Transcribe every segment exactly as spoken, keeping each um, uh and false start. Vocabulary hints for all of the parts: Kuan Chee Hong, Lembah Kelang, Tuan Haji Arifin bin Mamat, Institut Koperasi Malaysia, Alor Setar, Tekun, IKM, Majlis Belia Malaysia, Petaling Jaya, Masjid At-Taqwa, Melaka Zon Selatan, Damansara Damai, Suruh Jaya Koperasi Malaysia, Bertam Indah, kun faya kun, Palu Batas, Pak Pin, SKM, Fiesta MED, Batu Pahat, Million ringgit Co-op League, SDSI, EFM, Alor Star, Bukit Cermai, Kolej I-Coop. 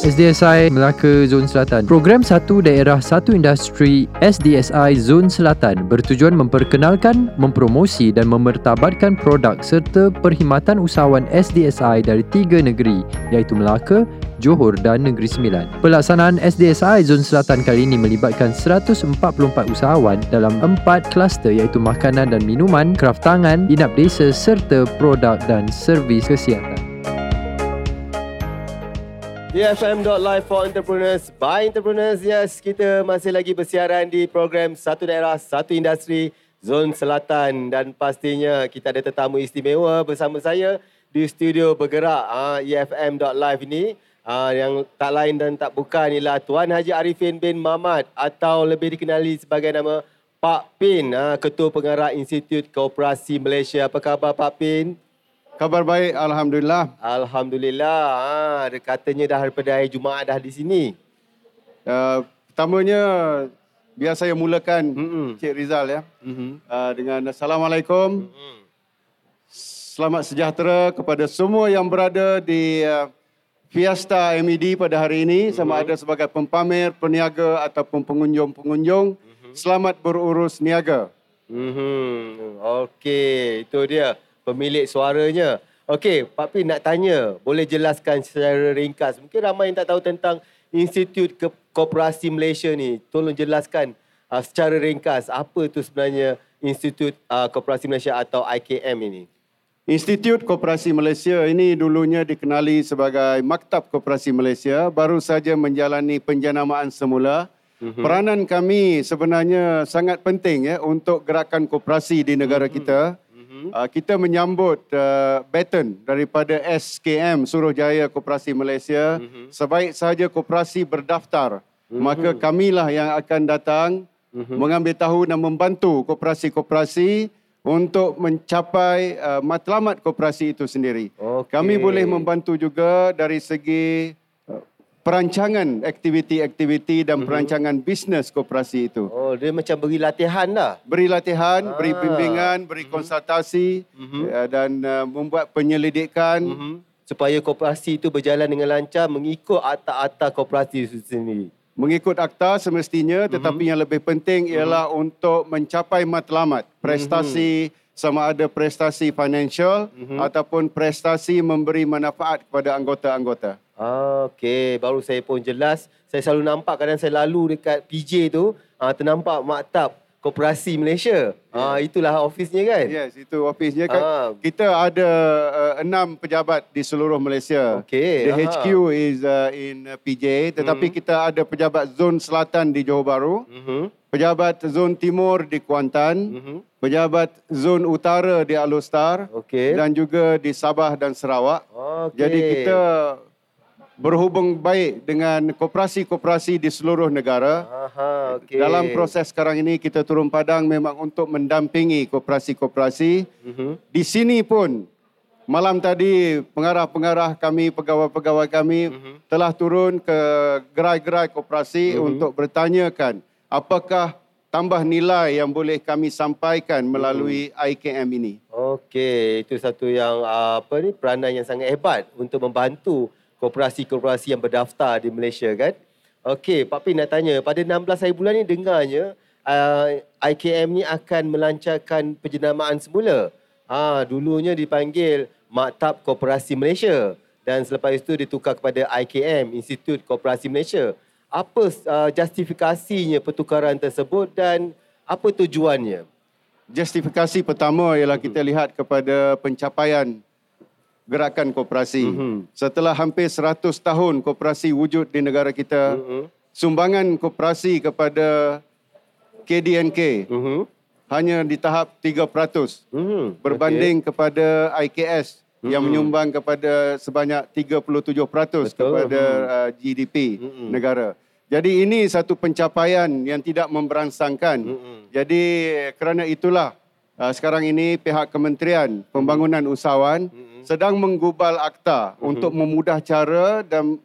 S D S I Melaka Zon Selatan. Program Satu Daerah Satu Industri S D S I Zon Selatan bertujuan memperkenalkan, mempromosi dan memertabatkan produk serta perkhidmatan usahawan S D S I dari tiga negeri iaitu Melaka, Johor dan Negeri Sembilan. Pelaksanaan S D S I Zon Selatan kali ini melibatkan seratus empat puluh empat usahawan dalam empat kluster iaitu makanan dan minuman, kraft tangan, inap desa serta produk dan servis kesihatan. E F M dot Live for Entrepreneurs by Entrepreneurs. Yes, kita masih lagi bersiaran di program Satu Daerah, Satu Industri Zon Selatan dan pastinya kita ada tetamu istimewa bersama saya di studio bergerak E F M dot Live ini. Uh, yang tak lain dan tak bukan ialah Tuan Haji Arifin bin Mamat atau lebih dikenali sebagai nama Pak Pin, uh, Ketua Pengarah Institut Koperasi Malaysia. Apa khabar Pak Pin? Khabar baik, Alhamdulillah. Alhamdulillah. Ha, katanya dah daripada hari Jumaat dah di sini. Uh, pertamanya, biar saya mulakan mm-hmm. Cik Rizal ya. Mm-hmm. Uh, dengan Assalamualaikum. Mm-hmm. Selamat sejahtera kepada semua yang berada di... Uh, Fiesta M E D pada hari ini, sama ada sebagai pempamer, peniaga ataupun pengunjung-pengunjung. Selamat berurus niaga. Mm-hmm. Okey, itu dia pemilik suaranya. Okey, Pak Pin nak tanya, boleh jelaskan secara ringkas. Mungkin ramai yang tak tahu tentang Institut Koperasi Malaysia ni. Tolong jelaskan uh, secara ringkas apa itu sebenarnya Institut uh, Koperasi Malaysia atau I K M ini. Institut Koperasi Malaysia ini dulunya dikenali sebagai Maktab Koperasi Malaysia, baru saja menjalani penjenamaan semula. Mm-hmm. Peranan kami sebenarnya sangat penting ya untuk gerakan koperasi di negara mm-hmm. kita. Mm-hmm. Uh, kita menyambut uh, baton daripada S K M Suruh Jaya Koperasi Malaysia. Mm-hmm. Sebaik sahaja koperasi berdaftar, mm-hmm. maka kamilah yang akan datang mm-hmm. mengambil tahu dan membantu koperasi-koperasi untuk mencapai uh, matlamat koperasi itu sendiri. Okay. Kami boleh membantu juga dari segi uh, perancangan aktiviti-aktiviti dan mm-hmm. perancangan bisnes koperasi itu. Oh, dia macam beri latihan lah. Beri latihan, ah. beri bimbingan, beri mm-hmm. konsultasi mm-hmm. Uh, dan uh, membuat penyelidikan. Mm-hmm. Supaya koperasi itu berjalan dengan lancar mengikut akta-akta koperasi itu sendiri. Mengikut akta semestinya, tetapi mm-hmm. yang lebih penting ialah mm-hmm. untuk mencapai matlamat, prestasi mm-hmm. sama ada prestasi financial mm-hmm. ataupun prestasi memberi manfaat kepada anggota-anggota. Ah, okey, baru saya pun jelas. Saya selalu nampak, kadang saya lalu dekat P J tu, ah, ternampak Maktab Koperasi Malaysia. Yeah. Ah, itulah ofisnya kan? Yes, itu ofisnya kan. Ah. Kita ada uh, enam pejabat di seluruh Malaysia. Okay. The aha. H Q is uh, in P J. Tetapi mm. kita ada pejabat Zon Selatan di Johor Bahru. Mm-hmm. Pejabat Zon Timur di Kuantan. Mm-hmm. Pejabat Zon Utara di Alor Setar. Okay. Dan juga di Sabah dan Sarawak. Okay. Jadi kita... berhubung baik dengan koperasi-koperasi di seluruh negara. Aha, okay. Dalam proses sekarang ini kita turun padang memang untuk mendampingi koperasi-koperasi. Uh-huh. Di sini pun malam tadi pengarah-pengarah kami, pegawai-pegawai kami uh-huh. telah turun ke gerai-gerai koperasi uh-huh. untuk bertanyakan apakah tambah nilai yang boleh kami sampaikan melalui hmm. I K M ini. Okey, itu satu yang apa ni peranan yang sangat hebat untuk membantu koperasi-koperasi yang berdaftar di Malaysia kan. Okey, Pak Pin nak tanya, pada enam belas hari bulan ni dengarnya uh, I K M ni akan melancarkan penjenamaan semula. Ha, dulunya dipanggil Maktab Koperasi Malaysia dan selepas itu ditukar kepada I K M, Institut Koperasi Malaysia. Apa uh, justifikasinya pertukaran tersebut dan apa tujuannya? Justifikasi pertama ialah hmm. kita lihat kepada pencapaian gerakan koperasi. Mm-hmm. Setelah hampir seratus tahun koperasi wujud di negara kita, mm-hmm. sumbangan koperasi kepada K D N K mm-hmm. hanya di tahap tiga peratus mm-hmm. berbanding okay. kepada I K S mm-hmm. yang menyumbang kepada sebanyak tiga puluh tujuh peratus Betul. Kepada mm-hmm. G D P mm-hmm. negara. Jadi ini satu pencapaian yang tidak memberangsangkan. Mm-hmm. Jadi kerana itulah sekarang ini pihak Kementerian Pembangunan mm-hmm. Usahawan mm-hmm. sedang menggubal akta mm-hmm. untuk memudah cara dan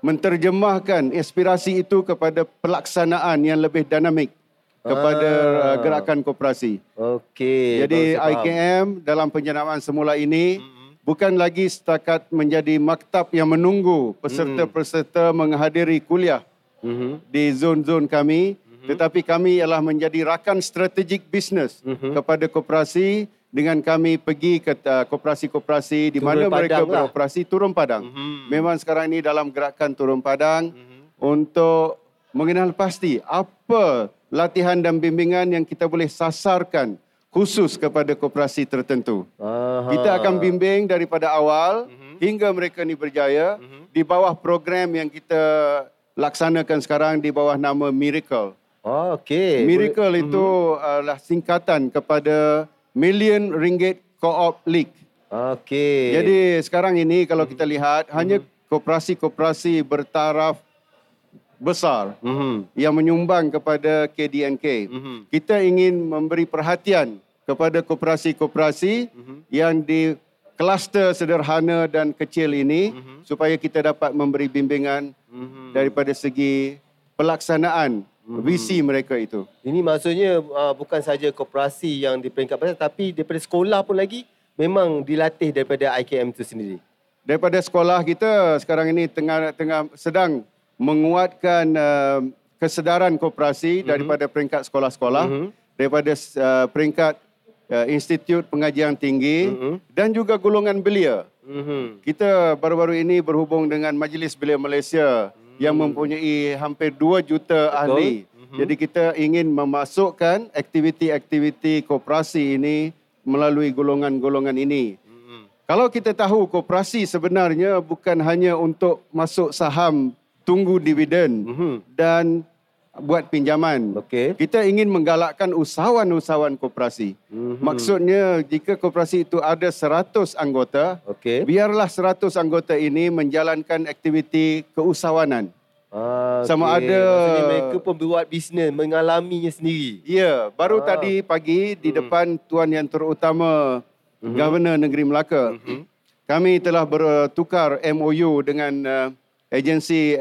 menterjemahkan aspirasi itu kepada pelaksanaan yang lebih dinamik kepada ah. gerakan koperasi. Okey. Jadi I K M dalam penjenamaan semula ini mm-hmm. bukan lagi setakat menjadi maktab yang menunggu peserta-peserta menghadiri kuliah mm-hmm. di zon-zon kami, mm-hmm. tetapi kami ialah menjadi rakan strategik bisnes mm-hmm. kepada koperasi, dengan kami pergi ke koperasi-koperasi di mana mereka beroperasi turun padang. Mm-hmm. Memang sekarang ini dalam gerakan turun padang mm-hmm. untuk mengenal pasti apa latihan dan bimbingan yang kita boleh sasarkan khusus kepada koperasi tertentu. Aha. Kita akan bimbing daripada awal mm-hmm. hingga mereka ini berjaya mm-hmm. di bawah program yang kita laksanakan sekarang di bawah nama Miracle. Oh, okay. Miracle boleh. Itu adalah mm-hmm. singkatan kepada Million Ringgit Co-op League. Okey. Jadi sekarang ini kalau kita lihat mm-hmm. hanya koperasi-koperasi bertaraf besar mm-hmm. yang menyumbang kepada K D N K. Mm-hmm. Kita ingin memberi perhatian kepada koperasi-koperasi mm-hmm. yang di kluster sederhana dan kecil ini mm-hmm. supaya kita dapat memberi bimbingan mm-hmm. daripada segi pelaksanaan visi hmm. mereka itu. Ini maksudnya uh, bukan saja koperasi yang di peringkat besar, tapi daripada sekolah pun lagi memang dilatih daripada I K M itu sendiri. Daripada sekolah kita sekarang ini tengah tengah sedang menguatkan uh, kesedaran koperasi mm-hmm. daripada peringkat sekolah-sekolah, mm-hmm. daripada uh, peringkat uh, institut pengajian tinggi mm-hmm. dan juga golongan belia. Mm-hmm. Kita baru-baru ini berhubung dengan Majlis Belia Malaysia yang mempunyai hampir dua juta Betul. Ahli. Mm-hmm. Jadi kita ingin memasukkan aktiviti-aktiviti koperasi ini melalui golongan-golongan ini. Mm-hmm. Kalau kita tahu koperasi sebenarnya bukan hanya untuk masuk saham, tunggu dividen mm-hmm. dan buat pinjaman. Okay. Kita ingin menggalakkan usahawan-usahawan koperasi. Mm-hmm. Maksudnya jika koperasi itu ada seratus anggota, okay. biarlah seratus anggota ini menjalankan aktiviti keusahawanan. Ah, sama okay. ada maksudnya mereka pun buat bisnes, mengalaminya sendiri. Ya, baru ah. tadi pagi di mm-hmm. depan Tuan Yang Terutama mm-hmm. Governor Negeri Melaka, mm-hmm. kami telah bertukar M O U dengan uh, agensi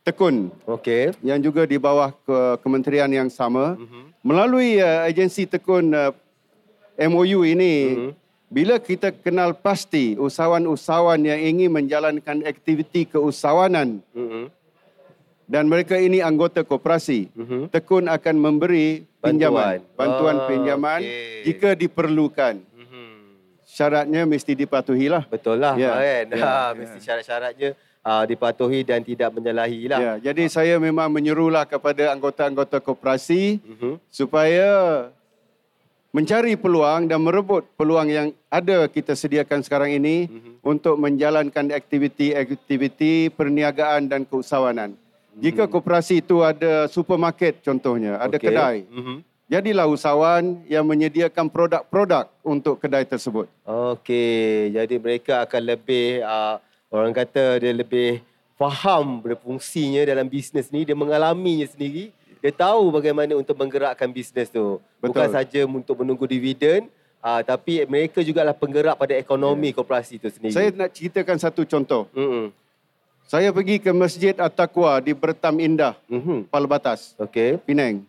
Tekun okay. yang juga di bawah ke- kementerian yang sama mm-hmm. melalui uh, agensi Tekun uh, M O U ini mm-hmm. bila kita kenal pasti usahawan-usahawan yang ingin menjalankan aktiviti keusahawanan mm-hmm. dan mereka ini anggota koperasi mm-hmm. Tekun akan memberi pinjaman bantuan, bantuan ah, pinjaman okay. jika diperlukan. Mm-hmm. Syaratnya mesti dipatuhilah. Betul lah yeah. kan yeah. ha, yeah. mesti syarat-syaratnya Uh, dipatuhi dan tidak menyalahi lah. Ya, jadi uh. saya memang menyuruhlah kepada anggota-anggota koperasi uh-huh. supaya mencari peluang dan merebut peluang yang ada kita sediakan sekarang ini uh-huh. untuk menjalankan aktiviti-aktiviti perniagaan dan keusahawanan. Uh-huh. Jika koperasi itu ada supermarket contohnya, ada okay. kedai. Uh-huh. Jadilah usahawan yang menyediakan produk-produk untuk kedai tersebut. Okey, jadi mereka akan lebih uh, orang kata dia lebih faham berfungsinya dalam bisnes ni. Dia mengalaminya sendiri. Dia tahu bagaimana untuk menggerakkan bisnes tu. Betul. Bukan saja untuk menunggu dividen. Uh, tapi mereka jugalah penggerak pada ekonomi yeah. korporasi itu sendiri. Saya nak ceritakan satu contoh. Mm-hmm. Saya pergi ke Masjid At-Taqwa di Bertam Indah, mm-hmm. Palu Batas, okay. Penang.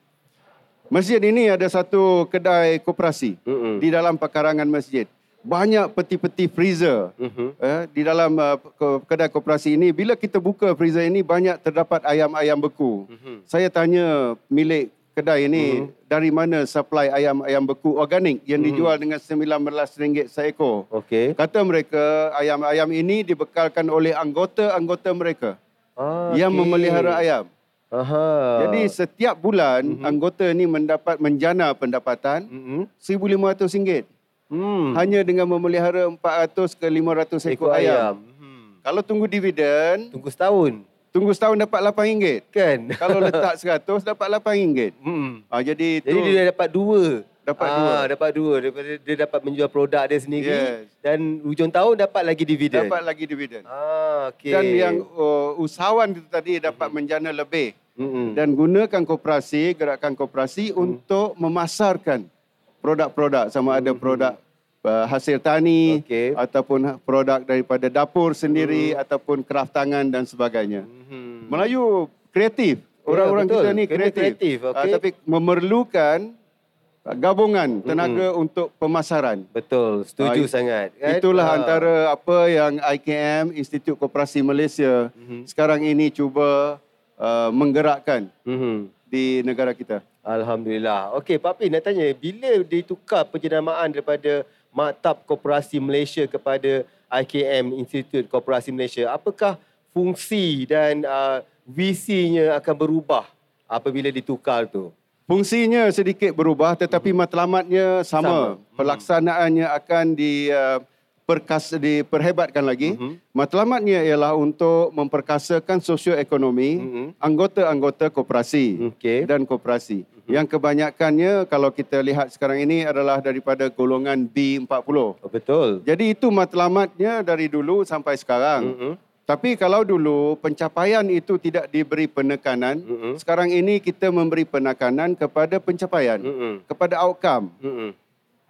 Masjid ini ada satu kedai korporasi mm-hmm. di dalam pekarangan masjid. Banyak peti-peti freezer uh-huh. eh, di dalam uh, kedai koperasi ini. Bila kita buka freezer ini, banyak terdapat ayam-ayam beku. Uh-huh. Saya tanya milik kedai ini, uh-huh. dari mana supply ayam-ayam beku organik yang uh-huh. dijual dengan sembilan belas ringgit seekor. Okay. Kata mereka, ayam-ayam ini dibekalkan oleh anggota-anggota mereka ah, yang okay. memelihara ayam. Aha. Jadi setiap bulan, uh-huh. anggota ini mendapat menjana pendapatan uh-huh. seribu lima ratus ringgit. Hmm. Hanya dengan memelihara empat ratus ke lima ratus ekor, ekor ayam. ayam. Hmm. Kalau tunggu dividen, tunggu setahun. Tunggu setahun dapat lapan ringgit. Kan? Kalau letak seratus dapat lapan ringgit. Hmm. Ha, jadi jadi tu, dia dapat dua. Dapat ha, dua. Dapat dua. Dia, dia dapat menjual produk dia sendiri. Yes. Dan hujung tahun dapat lagi dividen. Dapat lagi dividen. Ah, okay. Dan yang uh, usahawan itu tadi dapat hmm. menjana lebih. Hmm. Dan gunakan koperasi, gerakan koperasi hmm. untuk memasarkan produk-produk, sama ada produk uh, hasil tani okay. ataupun produk daripada dapur sendiri mm. ataupun kraft tangan dan sebagainya. Mm-hmm. Melayu kreatif. Orang-orang yeah, kita ni kreatif. kreatif okay. uh, tapi memerlukan gabungan tenaga mm-hmm. untuk pemasaran. Betul, setuju uh, sangat. Itulah uh. antara apa yang I K M, Institut Koperasi Malaysia mm-hmm. sekarang ini cuba uh, menggerakkan mm-hmm. di negara kita. Alhamdulillah. Okey, Pak Pin nak tanya, bila ditukar penjenamaan daripada Maktab Koperasi Malaysia kepada I K M, Institut Koperasi Malaysia, apakah fungsi dan uh, visinya akan berubah apabila ditukar tu? Fungsinya sedikit berubah tetapi matlamatnya sama. sama. Pelaksanaannya akan di, uh, perkas, diperhebatkan lagi. Uh-huh. Matlamatnya ialah untuk memperkasakan sosioekonomi uh-huh. anggota-anggota koperasi okay. dan koperasi. Uh-huh. Yang kebanyakannya kalau kita lihat sekarang ini adalah daripada golongan B empat puluh. Oh, betul. Jadi itu matlamatnya dari dulu sampai sekarang. Uh-huh. Tapi kalau dulu pencapaian itu tidak diberi penekanan, mm-hmm. sekarang ini kita memberi penekanan kepada pencapaian, mm-hmm. kepada outcome. Mm-hmm.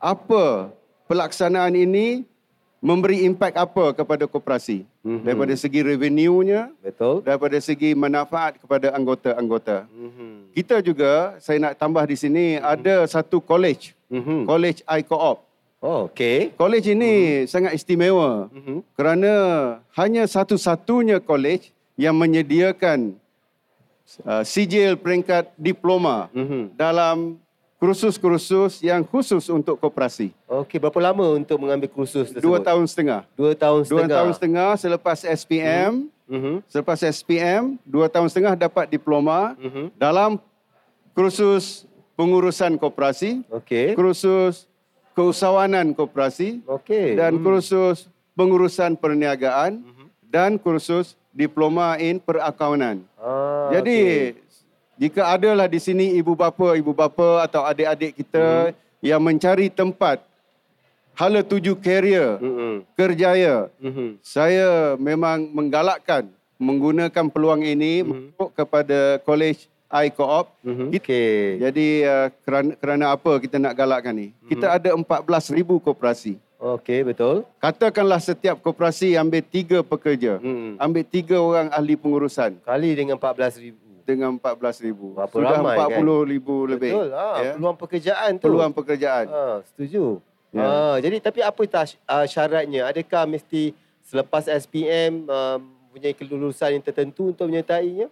Apa pelaksanaan ini memberi impak apa kepada koperasi? Mm-hmm. Daripada segi revenue-nya, betul. Daripada segi manfaat kepada anggota-anggota. Mm-hmm. Kita juga, saya nak tambah di sini, mm-hmm. ada satu college, mm-hmm. Kolej I-Coop. Oh, okey. Kolej ini mm-hmm. sangat istimewa mm-hmm. kerana hanya satu-satunya kolej yang menyediakan uh, sijil peringkat diploma mm-hmm. dalam kursus-kursus yang khusus untuk koperasi. Okey, berapa lama untuk mengambil kursus tersebut? Dua tahun setengah. Dua tahun setengah. Dua tahun setengah selepas S P M. Mm-hmm. Selepas S P M, dua tahun setengah dapat diploma mm-hmm. dalam kursus pengurusan koperasi, okay. kursus keusahawanan koperasi okay. dan hmm. kursus pengurusan perniagaan hmm. dan kursus diploma in perakaunan. Ah, jadi okay. jika adalah di sini ibu bapa, ibu bapa atau adik-adik kita hmm. yang mencari tempat hala tuju karier, hmm. kerjaya, hmm. saya memang menggalakkan menggunakan peluang ini hmm. untuk kepada kolej I-Coop. Mm-hmm. Okay. Jadi uh, kerana, kerana apa kita nak galakkan ni? Mm-hmm. Kita ada empat belas ribu koperasi. Okey, betul. Katakanlah setiap koperasi ambil tiga pekerja. Mm-hmm. Ambil tiga orang ahli pengurusan. Kali dengan empat belas ribu. Dengan empat belas ribu. Berapa sudah ramai, empat puluh ribu kan? Lebih. Betul. Ha, yeah. Peluang pekerjaan tu. Peluang pekerjaan. Ha, setuju. Yeah. Ha, jadi tapi apa syaratnya? Adakah mesti selepas S P M uh, punya kelulusan yang tertentu untuk menyertainya?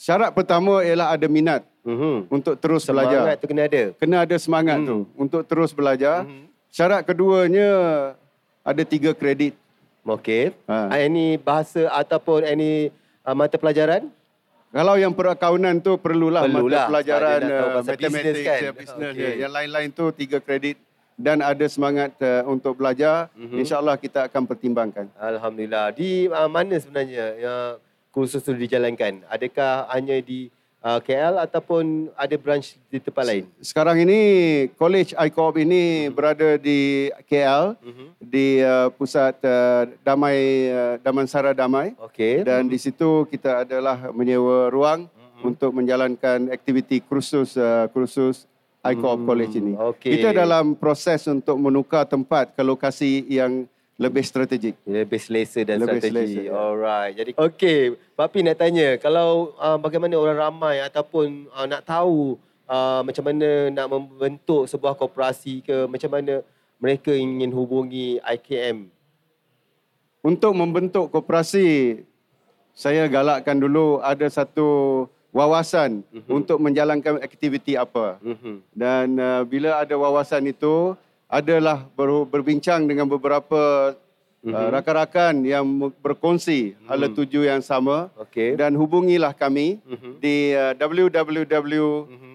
Syarat pertama ialah ada minat uh-huh. untuk terus semangat belajar. Semangat tu kena ada. Kena ada semangat hmm. tu untuk terus belajar. Uh-huh. Syarat keduanya ada tiga kredit. Okey. Ha. Any bahasa ataupun any uh, mata pelajaran? Kalau yang perakaunan tu perlulah, perlulah mata pelajaran uh, matematik, kan? Business. Okay. Yang lain-lain tu tiga kredit. Dan ada semangat uh, untuk belajar. Uh-huh. InsyaAllah kita akan pertimbangkan. Alhamdulillah. Di uh, mana sebenarnya yang kursus itu dijalankan? Adakah hanya di uh, K L ataupun ada branch di tempat lain? Sekarang ini, Kolej I-Coop ini mm-hmm. berada di K L, mm-hmm. di uh, pusat uh, Damai, uh, Damansara Damai. Okay. Dan mm-hmm. di situ kita adalah menyewa ruang mm-hmm. untuk menjalankan aktiviti kursus uh, kursus I-Coop mm-hmm. Kolej ini. Okay. Kita dalam proses untuk menukar tempat ke lokasi yang lebih strategik. Lebih selesa dan Lebih strategi. Selesa. Alright. Jadi, okey. Pak Pin nak tanya, kalau uh, bagaimana orang ramai ataupun uh, nak tahu uh, macam mana nak membentuk sebuah koperasi ke, macam mana mereka ingin hubungi I K M? Untuk membentuk koperasi, saya galakkan dulu ada satu wawasan mm-hmm. untuk menjalankan aktiviti apa. Mm-hmm. Dan uh, bila ada wawasan itu, adalah ber, berbincang dengan beberapa mm-hmm. uh, rakan-rakan yang berkongsi mm-hmm. hala tuju yang sama okay. dan hubungilah kami mm-hmm. di uh, w w w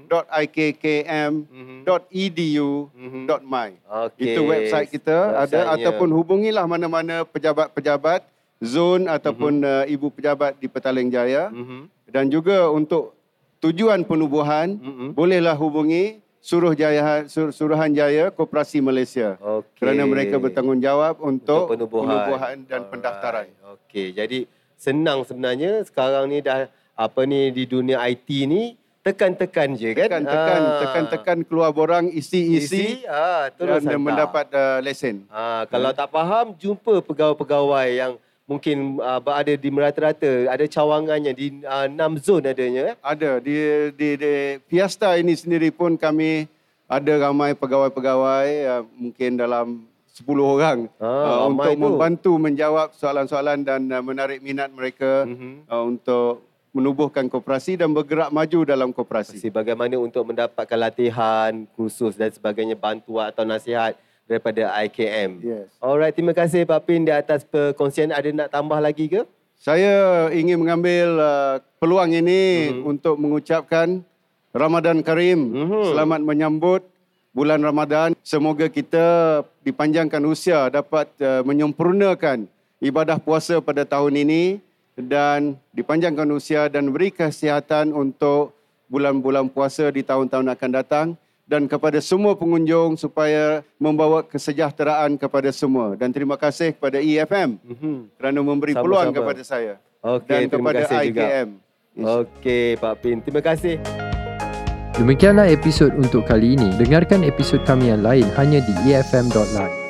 dot i k k m dot e d u dot m y okay. Itu website kita. Website ada nya. Ataupun hubungilah mana-mana pejabat-pejabat zon ataupun mm-hmm. uh, ibu pejabat di Petaling Jaya mm-hmm. dan juga untuk tujuan penubuhan mm-hmm. bolehlah hubungi Suruh Jaya, Sur, Suruhan Jaya Koperasi Malaysia. Okay. Kerana mereka bertanggungjawab untuk, untuk penubuhan. penubuhan dan Alright. pendaftaran. Okey, jadi senang sebenarnya sekarang ni dah apa ni di dunia I T ni tekan-tekan je kan. Tekan-tekan, ha. tekan-tekan keluar borang isi-isi ah isi, ha, dan hantar. mendapat uh, lesen. Ha, kalau hmm. tak faham jumpa pegawai-pegawai yang mungkin uh, berada di merata-rata, ada cawangannya di enam uh, zon adanya. Ada di, di di Fiesta ini sendiri pun kami ada ramai pegawai-pegawai uh, mungkin dalam sepuluh orang ah, uh, untuk itu. membantu menjawab soalan-soalan dan uh, menarik minat mereka mm-hmm. uh, untuk menubuhkan koperasi dan bergerak maju dalam koperasi. Bagaimana untuk mendapatkan latihan, kursus dan sebagainya, bantuan atau nasihat daripada I K M. Yes. Alright, terima kasih Pak Pin di atas perkongsian. Ada nak tambah lagi ke? Saya ingin mengambil uh, peluang ini mm-hmm. untuk mengucapkan Ramadan Karim. Mm-hmm. Selamat menyambut bulan Ramadan. Semoga kita dipanjangkan usia dapat uh, menyempurnakan ibadah puasa pada tahun ini. Dan dipanjangkan usia dan beri kesihatan untuk bulan-bulan puasa di tahun-tahun akan datang. Dan kepada semua pengunjung supaya membawa kesejahteraan kepada semua. Dan terima kasih kepada E F M mm-hmm. kerana memberi Sama-sama. peluang kepada saya. Okay, dan kepada I K M. Okey Pak Pin, terima kasih. Demikianlah episod untuk kali ini. Dengarkan episod kami yang lain hanya di E F M dot live.